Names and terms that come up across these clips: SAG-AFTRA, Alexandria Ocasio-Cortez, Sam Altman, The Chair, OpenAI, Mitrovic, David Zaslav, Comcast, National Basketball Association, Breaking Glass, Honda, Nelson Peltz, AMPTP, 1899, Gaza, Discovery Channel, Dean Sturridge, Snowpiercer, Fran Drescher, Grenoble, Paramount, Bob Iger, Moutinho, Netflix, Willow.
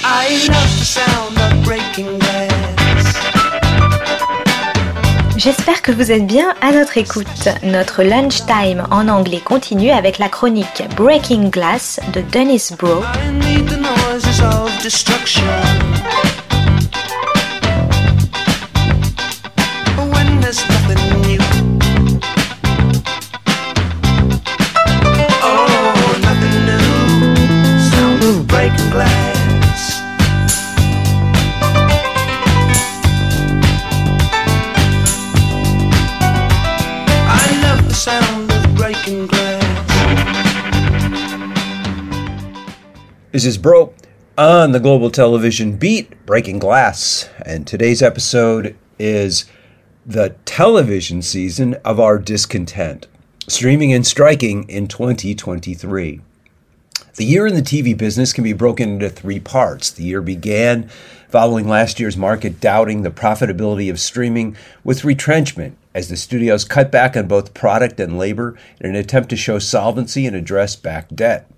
I love the sound of breaking glass. J'espère que vous êtes bien à notre écoute. Notre lunchtime en anglais continue avec la chronique Breaking Glass de Dennis Broe. This is Bro on the Global Television Beat, Breaking Glass, and today's episode is the television season of our discontent, streaming and striking in 2023. The year in the TV business can be broken into three parts. The year began following last year's market doubting the profitability of streaming with retrenchment as the studios cut back on both product and labor in an attempt to show solvency and address back debt.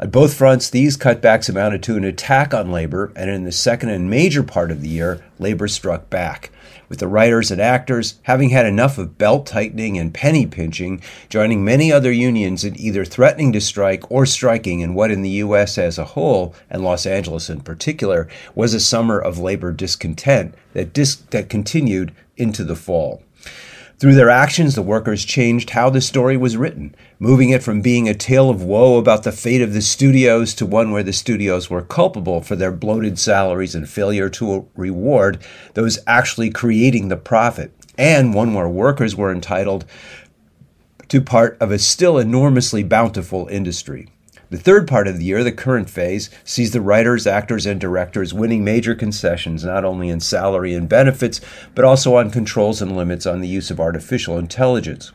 On both fronts, these cutbacks amounted to an attack on labor, and in the second and major part of the year, labor struck back, with the writers and actors having had enough of belt tightening and penny pinching, joining many other unions in either threatening to strike or striking in what in the U.S. as a whole, and Los Angeles in particular, was a summer of labor discontent that continued into the fall. Through their actions, the workers changed how the story was written, moving it from being a tale of woe about the fate of the studios to one where the studios were culpable for their bloated salaries and failure to reward those actually creating the profit, and one where workers were entitled to part of a still enormously bountiful industry. The third part of the year, the current phase, sees the writers, actors, and directors winning major concessions not only in salary and benefits, but also on controls and limits on the use of artificial intelligence,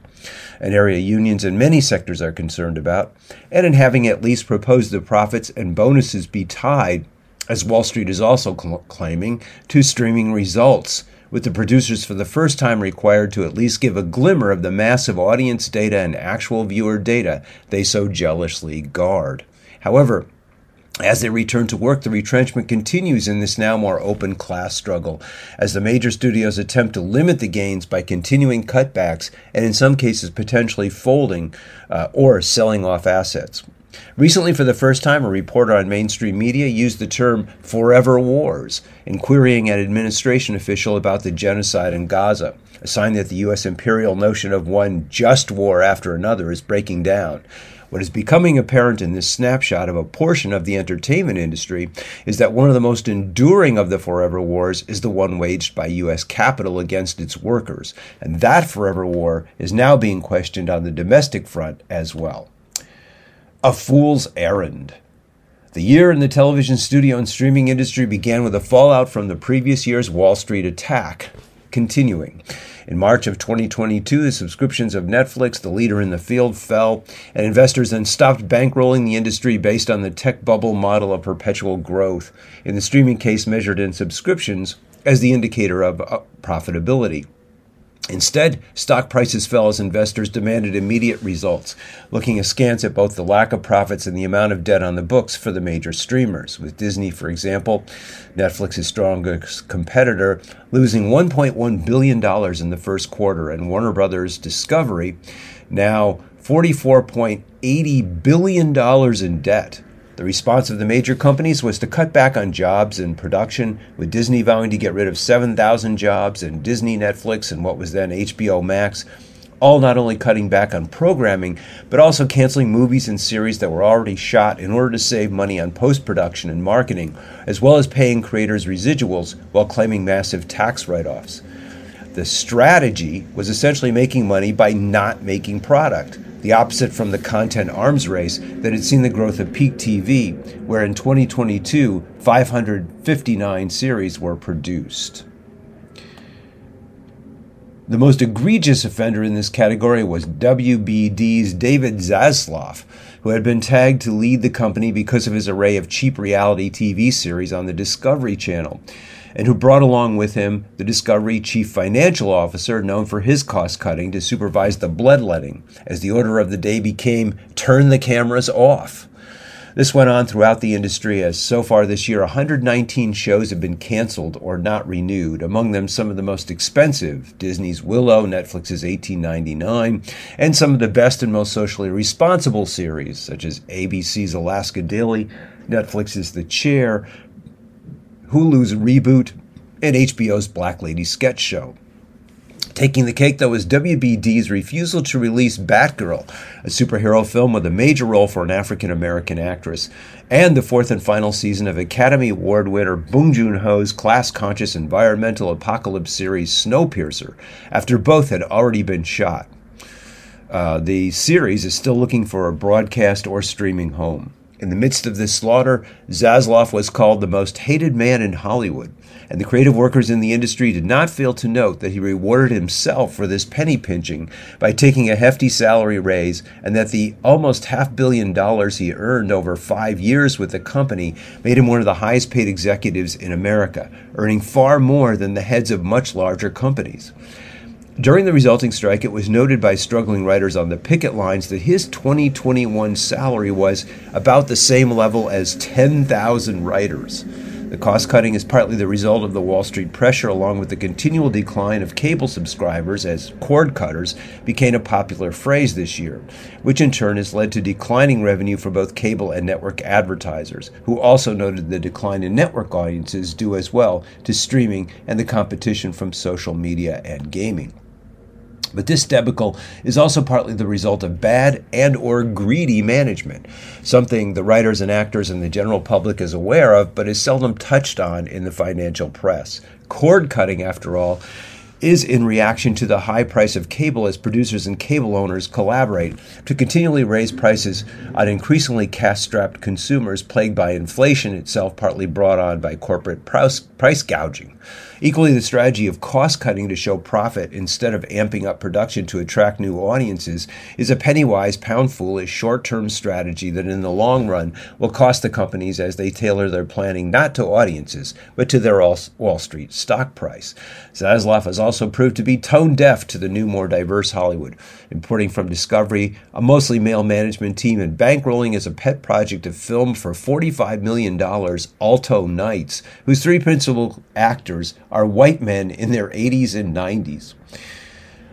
an area unions in many sectors are concerned about, and in having at least proposed the profits and bonuses be tied, as Wall Street is also claiming, to streaming results, with the producers for the first time required to at least give a glimmer of the massive audience data and actual viewer data they so jealously guard. However, as they return to work, the retrenchment continues in this now more open class struggle, as the major studios attempt to limit the gains by continuing cutbacks and in some cases potentially folding or selling off assets. Recently, for the first time, a reporter on mainstream media used the term forever wars in querying an administration official about the genocide in Gaza, a sign that the U.S. imperial notion of one just war after another is breaking down. What is becoming apparent in this snapshot of a portion of the entertainment industry is that one of the most enduring of the forever wars is the one waged by U.S. capital against its workers, and that forever war is now being questioned on the domestic front as well. A fool's errand. The year in the television studio and streaming industry began with a fallout from the previous year's Wall Street attack. Continuing. In March of 2022, the subscriptions of Netflix, the leader in the field, fell, and investors then stopped bankrolling the industry based on the tech bubble model of perpetual growth, in the streaming case measured in subscriptions as the indicator of profitability. Instead, stock prices fell as investors demanded immediate results, looking askance at both the lack of profits and the amount of debt on the books for the major streamers, with Disney, for example, Netflix's strongest competitor, losing $1.1 billion in the first quarter, and Warner Brothers Discovery, now $44.80 billion in debt. The response of the major companies was to cut back on jobs and production, with Disney vowing to get rid of 7,000 jobs, and Disney, Netflix, and what was then HBO Max, all not only cutting back on programming, but also canceling movies and series that were already shot in order to save money on post-production and marketing, as well as paying creators residuals while claiming massive tax write-offs. The strategy was essentially making money by not making product, the opposite from the content arms race that had seen the growth of peak TV, where in 2022, 559 series were produced. The most egregious offender in this category was WBD's David Zaslav, who had been tagged to lead the company because of his array of cheap reality TV series on the Discovery Channel, and who brought along with him the Discovery Chief Financial Officer, known for his cost-cutting, to supervise the bloodletting, as the order of the day became, turn the cameras off. This went on throughout the industry, as so far this year 119 shows have been canceled or not renewed, among them some of the most expensive, Disney's Willow, Netflix's 1899, and some of the best and most socially responsible series, such as ABC's Alaska Daily, Netflix's The Chair, Hulu's Reboot, and HBO's Black Lady Sketch Show. Taking the cake, though, is WBD's refusal to release Batgirl, a superhero film with a major role for an African-American actress, and the fourth and final season of Academy Award winner Bong Joon-ho's class-conscious environmental apocalypse series Snowpiercer, after both had already been shot. The series is still looking for a broadcast or streaming home. In the midst of this slaughter, Zaslav was called the most hated man in Hollywood, and the creative workers in the industry did not fail to note that he rewarded himself for this penny-pinching by taking a hefty salary raise, and that the almost $500 million he earned over 5 years with the company made him one of the highest-paid executives in America, earning far more than the heads of much larger companies. During the resulting strike, it was noted by struggling writers on the picket lines that his 2021 salary was about the same level as 10,000 writers. The cost-cutting is partly the result of the Wall Street pressure, along with the continual decline of cable subscribers, as cord cutters became a popular phrase this year, which in turn has led to declining revenue for both cable and network advertisers, who also noted the decline in network audiences due as well to streaming and the competition from social media and gaming. But this debacle is also partly the result of bad and or greedy management, something the writers and actors and the general public is aware of but is seldom touched on in the financial press. Cord cutting, after all, is in reaction to the high price of cable as producers and cable owners collaborate to continually raise prices on increasingly cash-strapped consumers plagued by inflation itself, partly brought on by corporate price gouging. Equally, the strategy of cost-cutting to show profit instead of amping up production to attract new audiences is a penny-wise, pound-foolish, short-term strategy that in the long run will cost the companies as they tailor their planning not to audiences, but to their Wall Street stock price. Zaslav has also proved to be tone-deaf to the new, more diverse Hollywood, importing from Discovery a mostly male management team and bankrolling as a pet project of film for $45 million Alto Knights, whose three principal actors are white men in their 80s and 90s.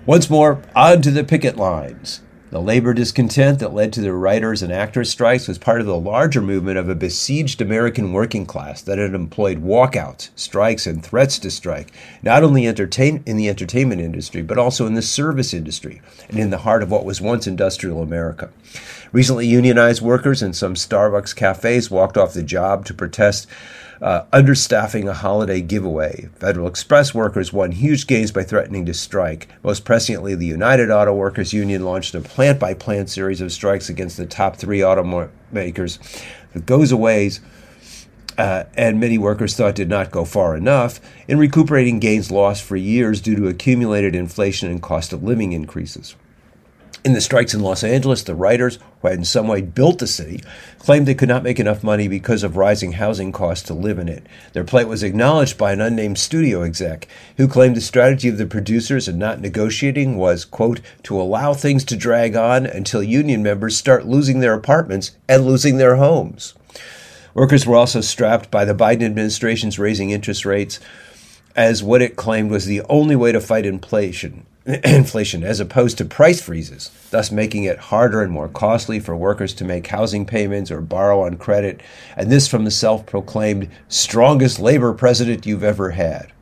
Once more, on to the picket lines. The labor discontent that led to the writers and actors strikes was part of the larger movement of a besieged American working class that had employed walkouts, strikes, and threats to strike, not only in the entertainment industry, but also in the service industry and in the heart of what was once industrial America. Recently unionized workers in some Starbucks cafes walked off the job to protest understaffing a holiday giveaway. Federal Express workers won huge gains by threatening to strike. Most presciently, the United Auto Workers Union launched a plant-by-plant series of strikes against the top three automakers. The goes-aways and many workers thought did not go far enough in recuperating gains lost for years due to accumulated inflation and cost of living increases. In the strikes in Los Angeles, the writers, who had in some way built the city, claimed they could not make enough money because of rising housing costs to live in it. Their plight was acknowledged by an unnamed studio exec, who claimed the strategy of the producers in not negotiating was, quote, to allow things to drag on until union members start losing their apartments and losing their homes. Workers were also strapped by the Biden administration's raising interest rates as what it claimed was the only way to fight inflation as opposed to price freezes, thus making it harder and more costly for workers to make housing payments or borrow on credit, and this from the self-proclaimed strongest labor president you've ever had.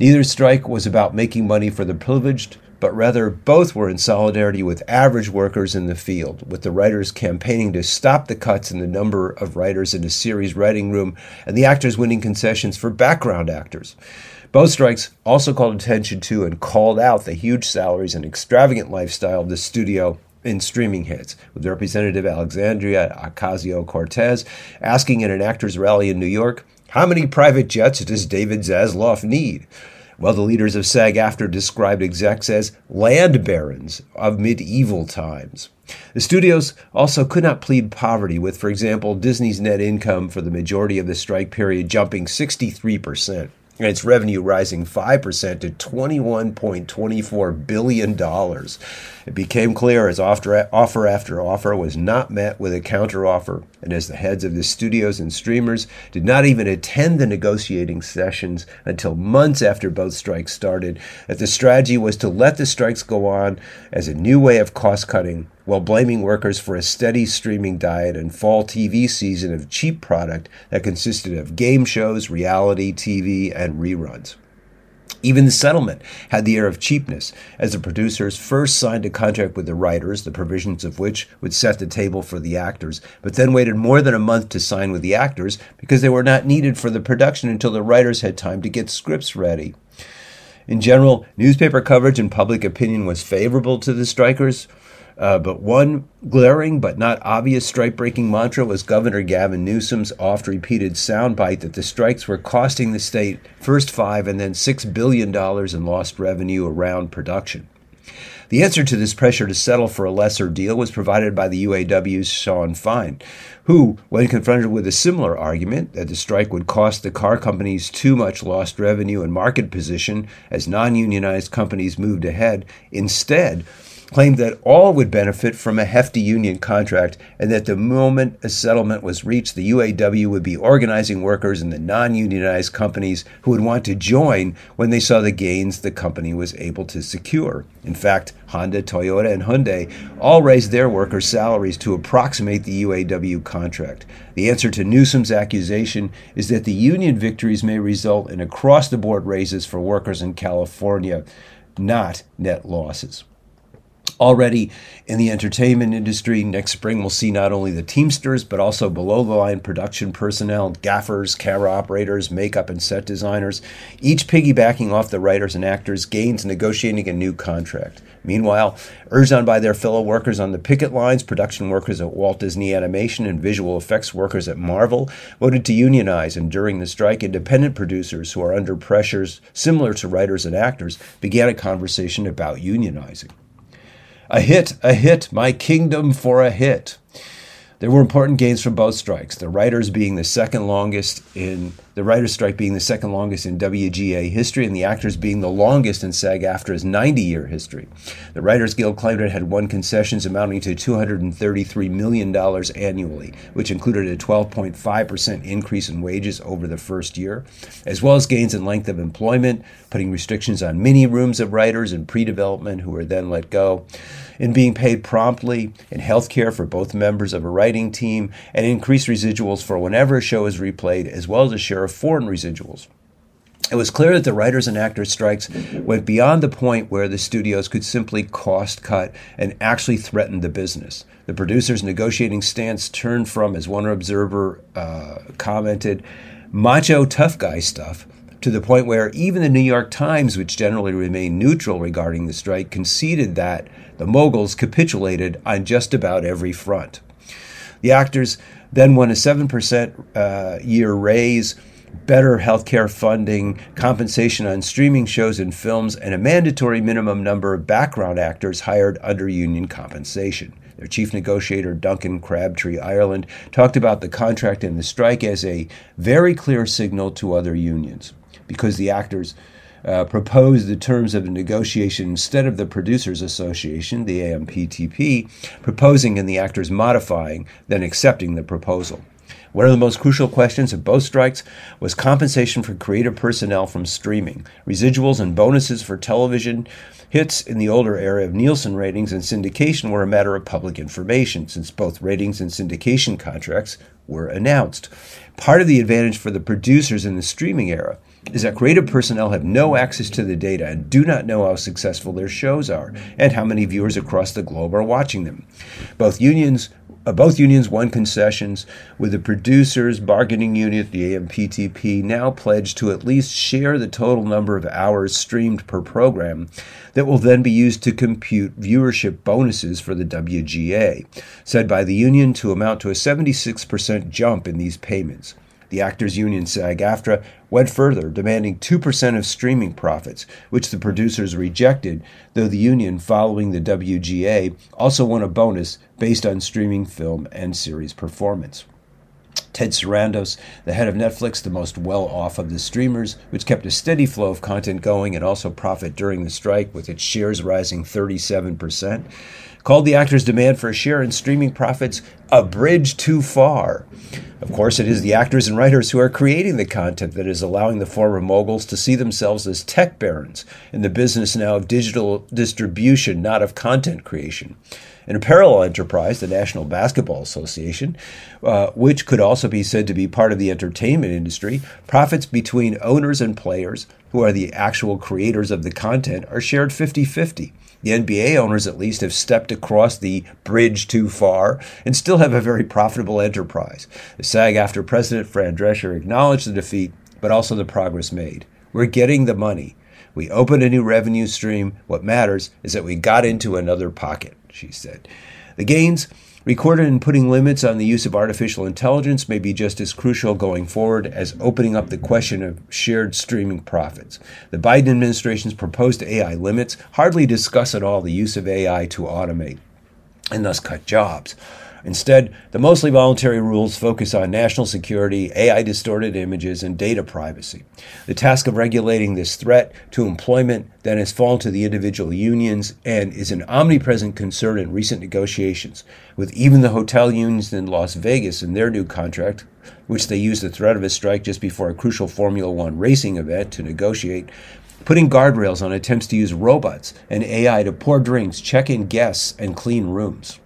Neither strike was about making money for the privileged, but rather both were in solidarity with average workers in the field, with the writers campaigning to stop the cuts in the number of writers in a series writing room, and the actors winning concessions for background actors. Both strikes also called attention to and called out the huge salaries and extravagant lifestyle of the studio and streaming hits, with Representative Alexandria Ocasio-Cortez asking at an actors' rally in New York, "How many private jets does David Zaslav need?" Well, the leaders of SAG-AFTRA described execs as land barons of medieval times. The studios also could not plead poverty with, for example, Disney's net income for the majority of the strike period jumping 63%. and its revenue rising 5% to $21.24 billion. It became clear as offer after offer was not met with a counteroffer, and as the heads of the studios and streamers did not even attend the negotiating sessions until months after both strikes started, that the strategy was to let the strikes go on as a new way of cost-cutting while blaming workers for a steady streaming diet and fall TV season of cheap product that consisted of game shows, reality TV, and reruns. Even the settlement had the air of cheapness, as the producers first signed a contract with the writers, the provisions of which would set the table for the actors, but then waited more than a month to sign with the actors because they were not needed for the production until the writers had time to get scripts ready. In general, newspaper coverage and public opinion was favorable to the strikers, but one glaring but not obvious strike-breaking mantra was Governor Gavin Newsom's oft-repeated soundbite that the strikes were costing the state first $5 and then $6 billion in lost revenue around production. The answer to this pressure to settle for a lesser deal was provided by the UAW's Shawn Fain, who, when confronted with a similar argument that the strike would cost the car companies too much lost revenue and market position as non-unionized companies moved ahead, instead claimed that all would benefit from a hefty union contract and that the moment a settlement was reached, the UAW would be organizing workers in the non-unionized companies who would want to join when they saw the gains the company was able to secure. In fact, Honda, Toyota, and Hyundai all raised their workers' salaries to approximate the UAW contract. The answer to Newsom's accusation is that the union victories may result in across-the-board raises for workers in California, not net losses. Already in the entertainment industry, next spring we'll see not only the Teamsters, but also below-the-line production personnel, gaffers, camera operators, makeup and set designers, each piggybacking off the writers and actors' gains negotiating a new contract. Meanwhile, urged on by their fellow workers on the picket lines, production workers at Walt Disney Animation and visual effects workers at Marvel voted to unionize, and during the strike, independent producers who are under pressures similar to writers and actors began a conversation about unionizing. A hit, my kingdom for a hit. There were important gains from both strikes, the writers' strike being the second longest in WGA history and the actors being the longest in SAG-AFTRA's 90-year history. The Writers Guild claimed it had won concessions amounting to $233 million annually, which included a 12.5% increase in wages over the first year, as well as gains in length of employment, putting restrictions on mini rooms of writers in pre-development who were then let go, in being paid promptly, in health care for both members of a writing team, and increased residuals for whenever a show is replayed, as well as a share of foreign residuals. It was clear that the writers and actors strikes went beyond the point where the studios could simply cost cut and actually threatened the business. The producers' negotiating stance turned from, as one observer commented, macho tough guy stuff, to the point where even the New York Times, which generally remained neutral regarding the strike, conceded that the moguls capitulated on just about every front. The actors then won a 7% year raise, better healthcare funding, compensation on streaming shows and films, and a mandatory minimum number of background actors hired under union compensation. Their chief negotiator, Duncan Crabtree-Ireland, talked about the contract and the strike as a very clear signal to other unions. Because the actors proposed the terms of the negotiation instead of the Producers Association, the AMPTP, proposing and the actors modifying, then accepting the proposal. One of the most crucial questions of both strikes was compensation for creative personnel from streaming, residuals and bonuses for television. Hits in the older area of Nielsen ratings and syndication were a matter of public information, since both ratings and syndication contracts were announced. Part of the advantage for the producers in the streaming era is that creative personnel have no access to the data and do not know how successful their shows are and how many viewers across the globe are watching them. Both unions won concessions, with the producers' bargaining unit, the AMPTP, now pledged to at least share the total number of hours streamed per program that will then be used to compute viewership bonuses for the WGA, said by the union to amount to a 76% jump in these payments. The actors' union, SAG-AFTRA, went further, demanding 2% of streaming profits, which the producers rejected, though the union, following the WGA, also won a bonus based on streaming film and series performance. Ted Sarandos, the head of Netflix, the most well-off of the streamers, which kept a steady flow of content going and also profit during the strike, with its shares rising 37%, called the actors' demand for a share in streaming profits a bridge too far. Of course, it is the actors and writers who are creating the content that is allowing the former moguls to see themselves as tech barons in the business now of digital distribution, not of content creation. In a parallel enterprise, the National Basketball Association, which could also be said to be part of the entertainment industry, profits between owners and players, who are the actual creators of the content, are shared 50-50. The NBA owners, at least, have stepped across the bridge too far and still have a very profitable enterprise. The SAG-AFTRA president, Fran Drescher, acknowledged the defeat, but also the progress made. We're getting the money. We opened a new revenue stream. What matters is that we got into another pocket, she said. The gains recorded in putting limits on the use of artificial intelligence may be just as crucial going forward as opening up the question of shared streaming profits. The Biden administration's proposed AI limits hardly discuss at all the use of AI to automate and thus cut jobs. Instead, the mostly voluntary rules focus on national security, AI-distorted images, and data privacy. The task of regulating this threat to employment then has fallen to the individual unions and is an omnipresent concern in recent negotiations, with even the hotel unions in Las Vegas in their new contract, which they used the threat of a strike just before a crucial Formula One racing event to negotiate, putting guardrails on attempts to use robots and AI to pour drinks, check in guests, and clean rooms.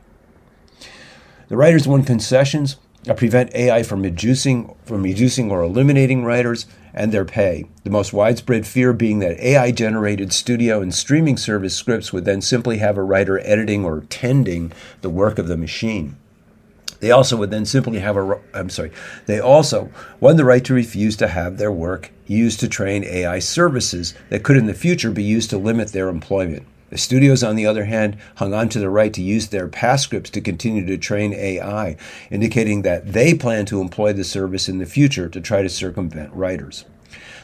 The writers won concessions that prevent AI from reducing or eliminating writers and their pay. The most widespread fear being that AI-generated studio and streaming service scripts would then simply have a writer editing or tending the work of the machine. They also won the right to refuse to have their work used to train AI services that could in the future be used to limit their employment. The studios, on the other hand, hung on to the right to use their past scripts to continue to train AI, indicating that they plan to employ the service in the future to try to circumvent writers.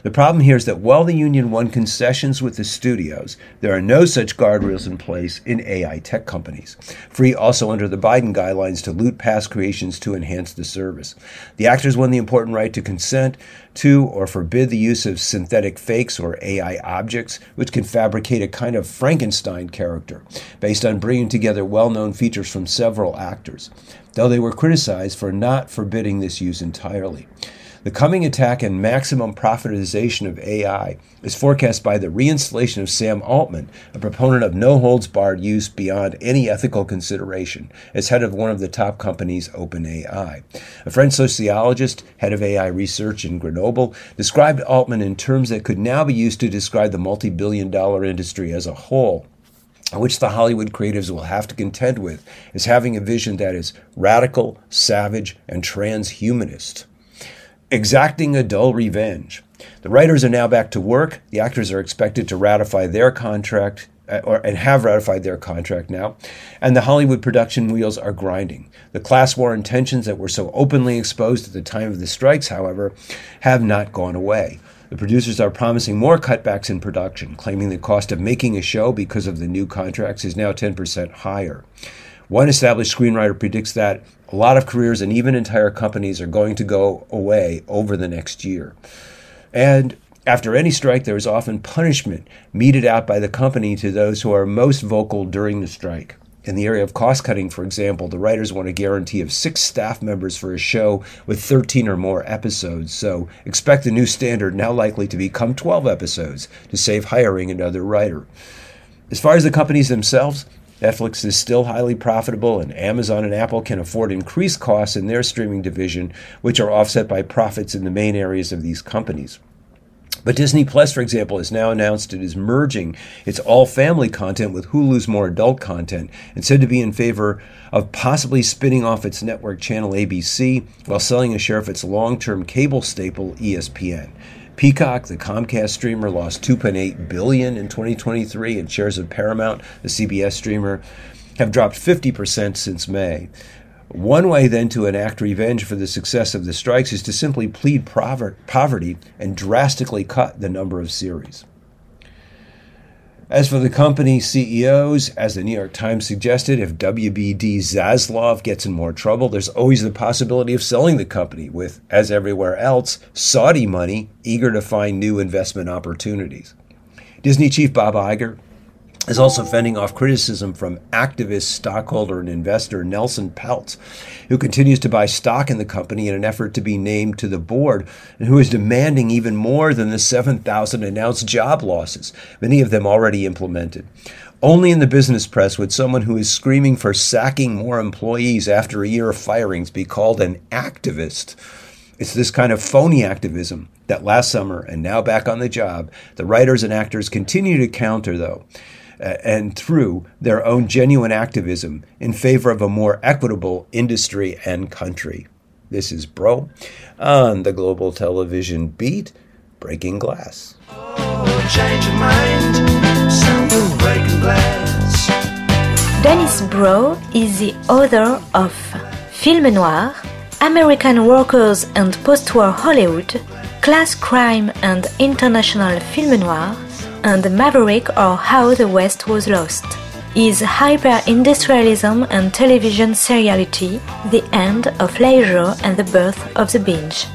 The problem here is that while the union won concessions with the studios, there are no such guardrails in place in AI tech companies, free also under the Biden guidelines to loot past creations to enhance the service. The actors won the important right to consent to or forbid the use of synthetic fakes or AI objects, which can fabricate a kind of Frankenstein character based on bringing together well-known features from several actors, though they were criticized for not forbidding this use entirely. The coming attack and maximum profitization of AI is forecast by the reinstallation of Sam Altman, a proponent of no-holds-barred use beyond any ethical consideration, as head of one of the top companies, OpenAI. A French sociologist, head of AI research in Grenoble, described Altman in terms that could now be used to describe the multi-billion-dollar industry as a whole, which the Hollywood creatives will have to contend with as having a vision that is radical, savage, and transhumanist, exacting a dull revenge. The writers are now back to work. The actors are expected to ratify their contract, and have ratified their contract now, and the Hollywood production wheels are grinding. The class war and tensions that were so openly exposed at the time of the strikes, however, have not gone away. The producers are promising more cutbacks in production, claiming the cost of making a show because of the new contracts is now 10% higher. One established screenwriter predicts that a lot of careers and even entire companies are going to go away over the next year. And after any strike, there is often punishment meted out by the company to those who are most vocal during the strike. In the area of cost-cutting, for example, the writers want a guarantee of 6 staff members for a show with 13 or more episodes, so expect the new standard now likely to become 12 episodes to save hiring another writer. As far as the companies themselves, Netflix is still highly profitable, and Amazon and Apple can afford increased costs in their streaming division, which are offset by profits in the main areas of these companies. But Disney Plus, for example, has now announced it is merging its all-family content with Hulu's more adult content and said to be in favor of possibly spinning off its network channel ABC while selling a share of its long-term cable staple ESPN. Peacock, the Comcast streamer, lost $2.8 billion in 2023, and shares of Paramount, the CBS streamer, have dropped 50% since May. One way, then, to enact revenge for the success of the strikes is to simply plead poverty and drastically cut the number of series. As for the company CEOs, as the New York Times suggested, if WBD Zaslav gets in more trouble, there's always the possibility of selling the company with, as everywhere else, Saudi money eager to find new investment opportunities. Disney chief Bob Iger is also fending off criticism from activist, stockholder, and investor Nelson Peltz, who continues to buy stock in the company in an effort to be named to the board, and who is demanding even more than the 7,000 announced job losses, many of them already implemented. Only in the business press would someone who is screaming for sacking more employees after a year of firings be called an activist. It's this kind of phony activism that last summer, and now back on the job, the writers and actors continue to counter, though, and through their own genuine activism in favor of a more equitable industry and country. This is Broe on the Global Television Beat, Breaking Glass. Oh, change your mind, sound of breaking glass. Dennis Broe is the author of Film Noir, American Workers and Postwar Hollywood, Class Crime and International Film Noir, and Maverick or How the West Was Lost. Is Hyper-Industrialism and Television Seriality, the End of Leisure and the Birth of the Binge.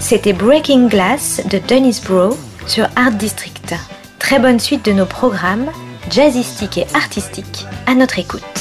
C'était Breaking Glass de Dennis Broe sur Art District. Très bonne suite de nos programmes jazzistiques et artistiques à notre écoute.